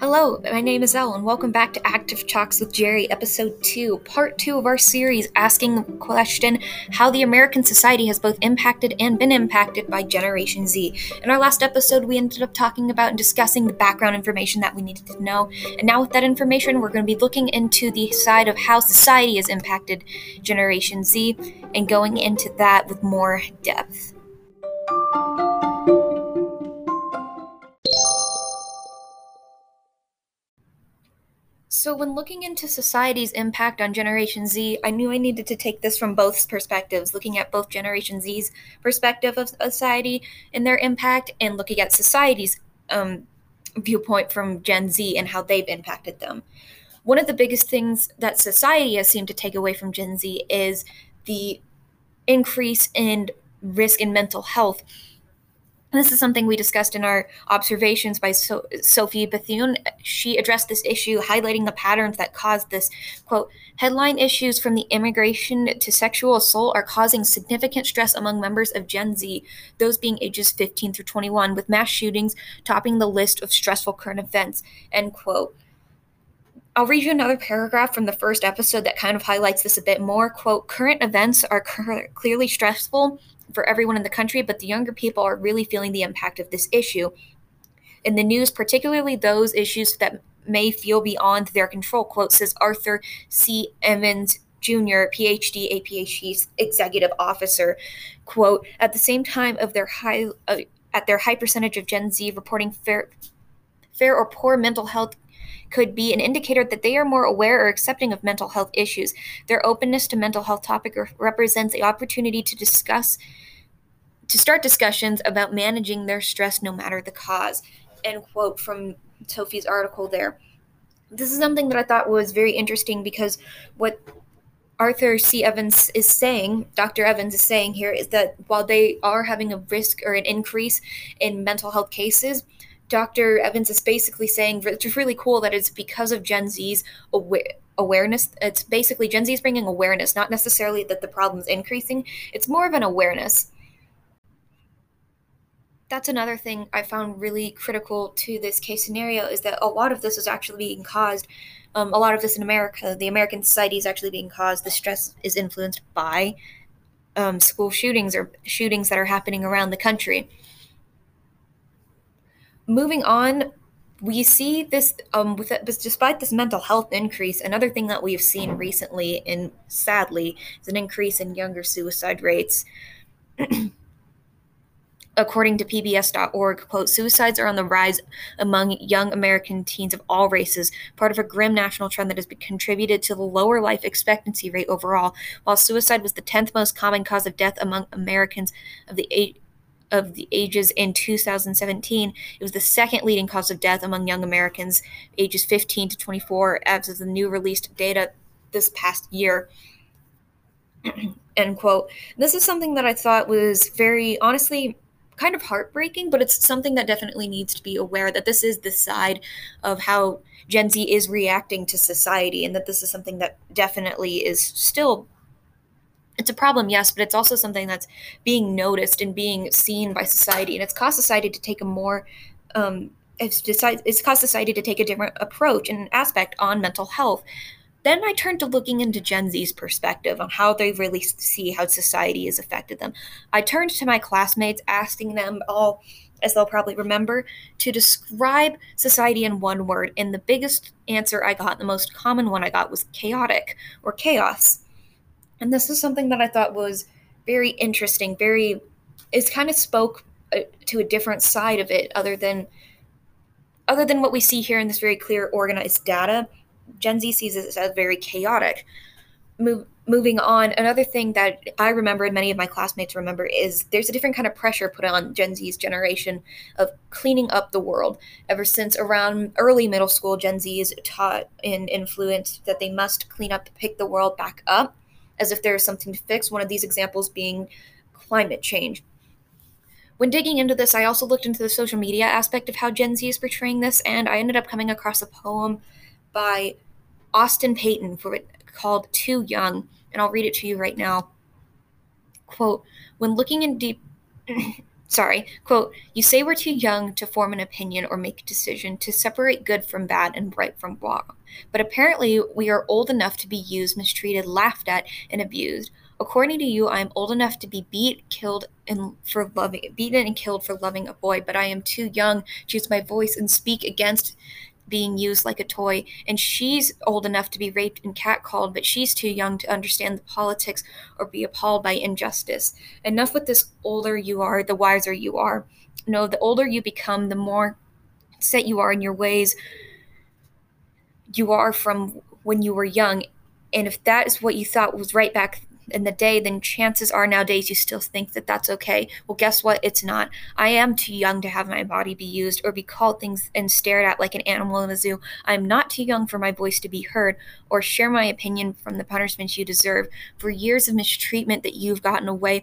Hello, my name is Elle, and welcome back to Active Chalks with Jerry, Episode 2, Part 2 of our series asking the question, how the American society has both impacted and been impacted by Generation Z. In our last episode, we ended up talking about and discussing the background information that we needed to know, and now with that information, we're going to be looking into the side of how society has impacted Generation Z, and going into that with more depth. So when looking into society's impact on Generation Z, I knew I needed to take this from both perspectives, looking at both Generation Z's perspective of society and their impact, and looking at society's viewpoint from Gen Z and how they've impacted them. One of the biggest things that society has seemed to take away from Gen Z is the increase in risk in mental health. This is something we discussed in our observations by Sophie Bethune. She addressed this issue, highlighting the patterns that caused this. Quote, headline issues from the immigration to sexual assault are causing significant stress among members of Gen Z, those being ages 15 through 21, with mass shootings topping the list of stressful current events, end quote. I'll read you another paragraph from the first episode that kind of highlights this a bit more. Quote, current events are clearly stressful for everyone in the country, but the younger people are really feeling the impact of this issue in the news, particularly those issues that may feel beyond their control, quote, says Arthur C. Evans, Jr., PhD, APHD's executive officer, quote, at the same time of their high percentage of Gen Z reporting fair or poor mental health could be an indicator that they are more aware or accepting of mental health issues. Their openness to mental health topic represents the opportunity to start discussions about managing their stress no matter the cause, end quote from Sophie's article there. This is something that I thought was very interesting because what Arthur C. Evans is saying, Dr. Evans is saying here, is that while they are having a risk or an increase in mental health cases, Dr. Evans is basically saying, which is really cool, that it's because of Gen Z's awareness. It's basically Gen Z's bringing awareness, not necessarily that the problem's increasing. It's more of an awareness. That's another thing I found really critical to this case scenario is that a lot of this is actually being caused. A lot of this in America, the American society is actually being caused. The stress is influenced by school shootings or shootings that are happening around the country. Moving on, we see this, despite this mental health increase, another thing that we've seen recently, and sadly, is an increase in younger suicide rates. According to PBS.org, quote, suicides are on the rise among young American teens of all races, part of a grim national trend that has contributed to the lower life expectancy rate overall, while suicide was the 10th most common cause of death among Americans of the ages in 2017, it was the second leading cause of death among young Americans ages 15 to 24 as of the new released data this past year, end quote. This is something that I thought was very, honestly, kind of heartbreaking, but it's something that definitely needs to be aware that this is the side of how Gen Z is reacting to society, and that this is something that definitely is still, it's a problem, yes, but it's also something that's being noticed and being seen by society, and it's caused society to take a more, it's caused society to take a different approach and aspect on mental health. Then I turned to looking into Gen Z's perspective on how they really see how society has affected them. I turned to my classmates, asking them all, as they'll probably remember, to describe society in one word, and the biggest answer I got, the most common one I got, was chaotic or chaos. And this is something that I thought was very interesting, it kind of spoke to a different side of it other than what we see here in this very clear, organized data. Gen Z sees it as very chaotic. Moving on, another thing that I remember and many of my classmates remember is there's a different kind of pressure put on Gen Z's generation of cleaning up the world. Ever since around early middle school, Gen Z is taught and influenced that they must clean up, pick the world back up, as if there is something to fix, one of these examples being climate change. When digging into this, I also looked into the social media aspect of how Gen Z is portraying this, and I ended up coming across a poem by Austin Payton called Too Young, and I'll read it to you right now. Quote, when looking in deep quote, "You say we're too young to form an opinion or make a decision to separate good from bad and right from wrong. But apparently we are old enough to be used, mistreated, laughed at, and abused. According to you, I am old enough to be beaten and killed for loving a boy, but I am too young to use my voice and speak against being used like a toy. And she's old enough to be raped and catcalled, but she's too young to understand the politics or be appalled by injustice. Enough with this. Older you are, the wiser you are. No, the older you become, the more set you are in your ways you are from when you were young. And if that is what you thought was right back in the day, then chances are nowadays you still think that that's okay. Well, guess what? It's not. I am too young to have my body be used or be called things and stared at like an animal in a zoo. I'm not too young for my voice to be heard or share my opinion from the punishments you deserve for years of mistreatment that you've gotten away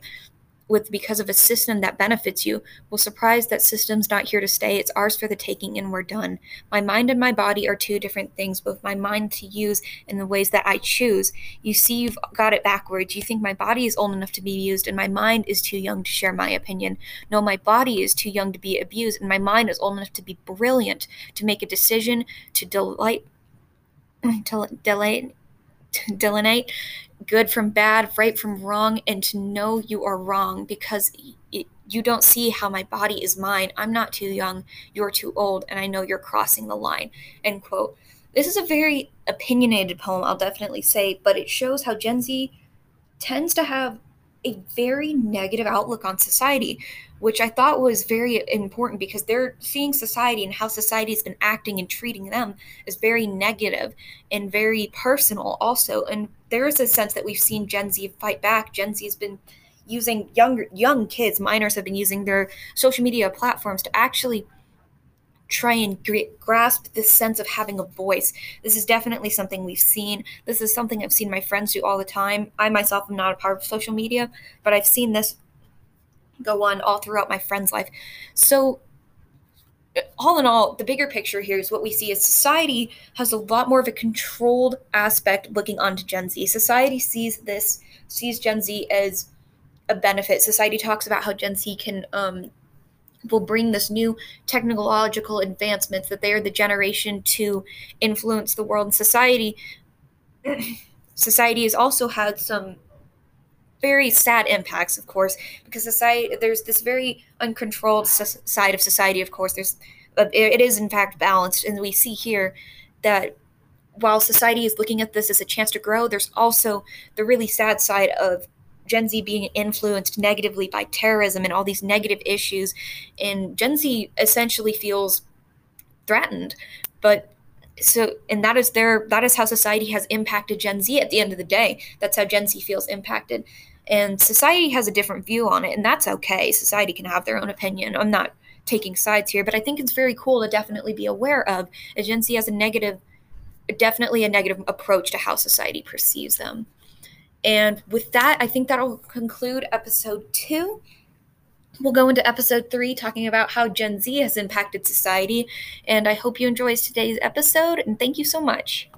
with because of a system that benefits you. Well, surprise, that system's not here to stay. It's ours for the taking, and we're done. My mind and my body are two different things, both my mind to use in the ways that I choose. You see, you've got it backwards. You think my body is old enough to be used, and my mind is too young to share my opinion. No, my body is too young to be abused, and my mind is old enough to be brilliant, to make a decision, to delineate good from bad, right from wrong, and to know you are wrong because you don't see how my body is mine. I'm not too young, you're too old, and I know you're crossing the line," end quote. This is a very opinionated poem, I'll definitely say, but it shows how Gen Z tends to have a very negative outlook on society, which I thought was very important because they're seeing society and how society's been acting and treating them as very negative and very personal also. And there is a sense that we've seen Gen Z fight back. Gen Z has been using young kids, minors have been using their social media platforms to actually try and grasp this sense of having a voice. This is definitely something we've seen. This is something I've seen my friends do all the time. I myself am not a part of social media, but I've seen this go on all throughout my friend's life. So all in all, the bigger picture here is what we see is society has a lot more of a controlled aspect looking onto Gen Z. Society sees Gen Z as a benefit. Society talks about how Gen Z will bring this new technological advancements, that they are the generation to influence the world and society. Society has also had some very sad impacts, of course, because society, there's this very uncontrolled side of society, of course. It is, in fact, balanced, and we see here that while society is looking at this as a chance to grow, there's also the really sad side of Gen Z being influenced negatively by terrorism and all these negative issues, and Gen Z essentially feels threatened. That is how society has impacted Gen Z at the end of the day. That's how Gen Z feels impacted. And society has a different view on it, and that's okay. Society can have their own opinion. I'm not taking sides here, but I think it's very cool to definitely be aware of as Gen Z has a negative approach to how society perceives them. And with that, I think that'll conclude episode 2. We'll go into episode 3 talking about how Gen Z has impacted society. And I hope you enjoyed today's episode, and thank you so much.